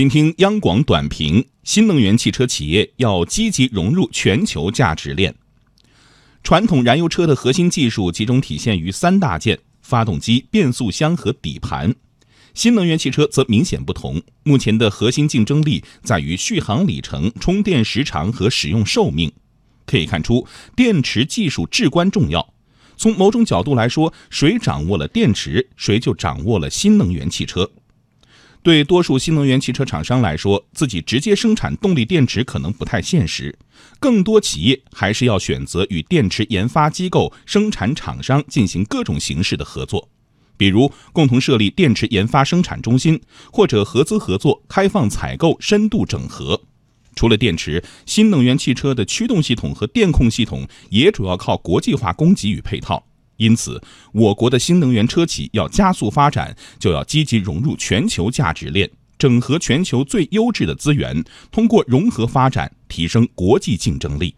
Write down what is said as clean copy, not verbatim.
今听央广短评：新能源汽车企业要积极融入全球价值链。传统燃油车的核心技术集中体现于三大件：发动机、变速箱和底盘。新能源汽车则明显不同，目前的核心竞争力在于续航里程、充电时长和使用寿命。可以看出，电池技术至关重要。从某种角度来说，谁掌握了电池，谁就掌握了新能源汽车。对多数新能源汽车厂商来说，自己直接生产动力电池可能不太现实，更多企业还是要选择与电池研发机构、生产厂商进行各种形式的合作。比如共同设立电池研发生产中心，或者合资合作、开放采购、深度整合。除了电池，新能源汽车的驱动系统和电控系统也主要靠国际化供给与配套。因此，我国的新能源车企要加速发展，就要积极融入全球价值链，整合全球最优质的资源，通过融合发展，提升国际竞争力。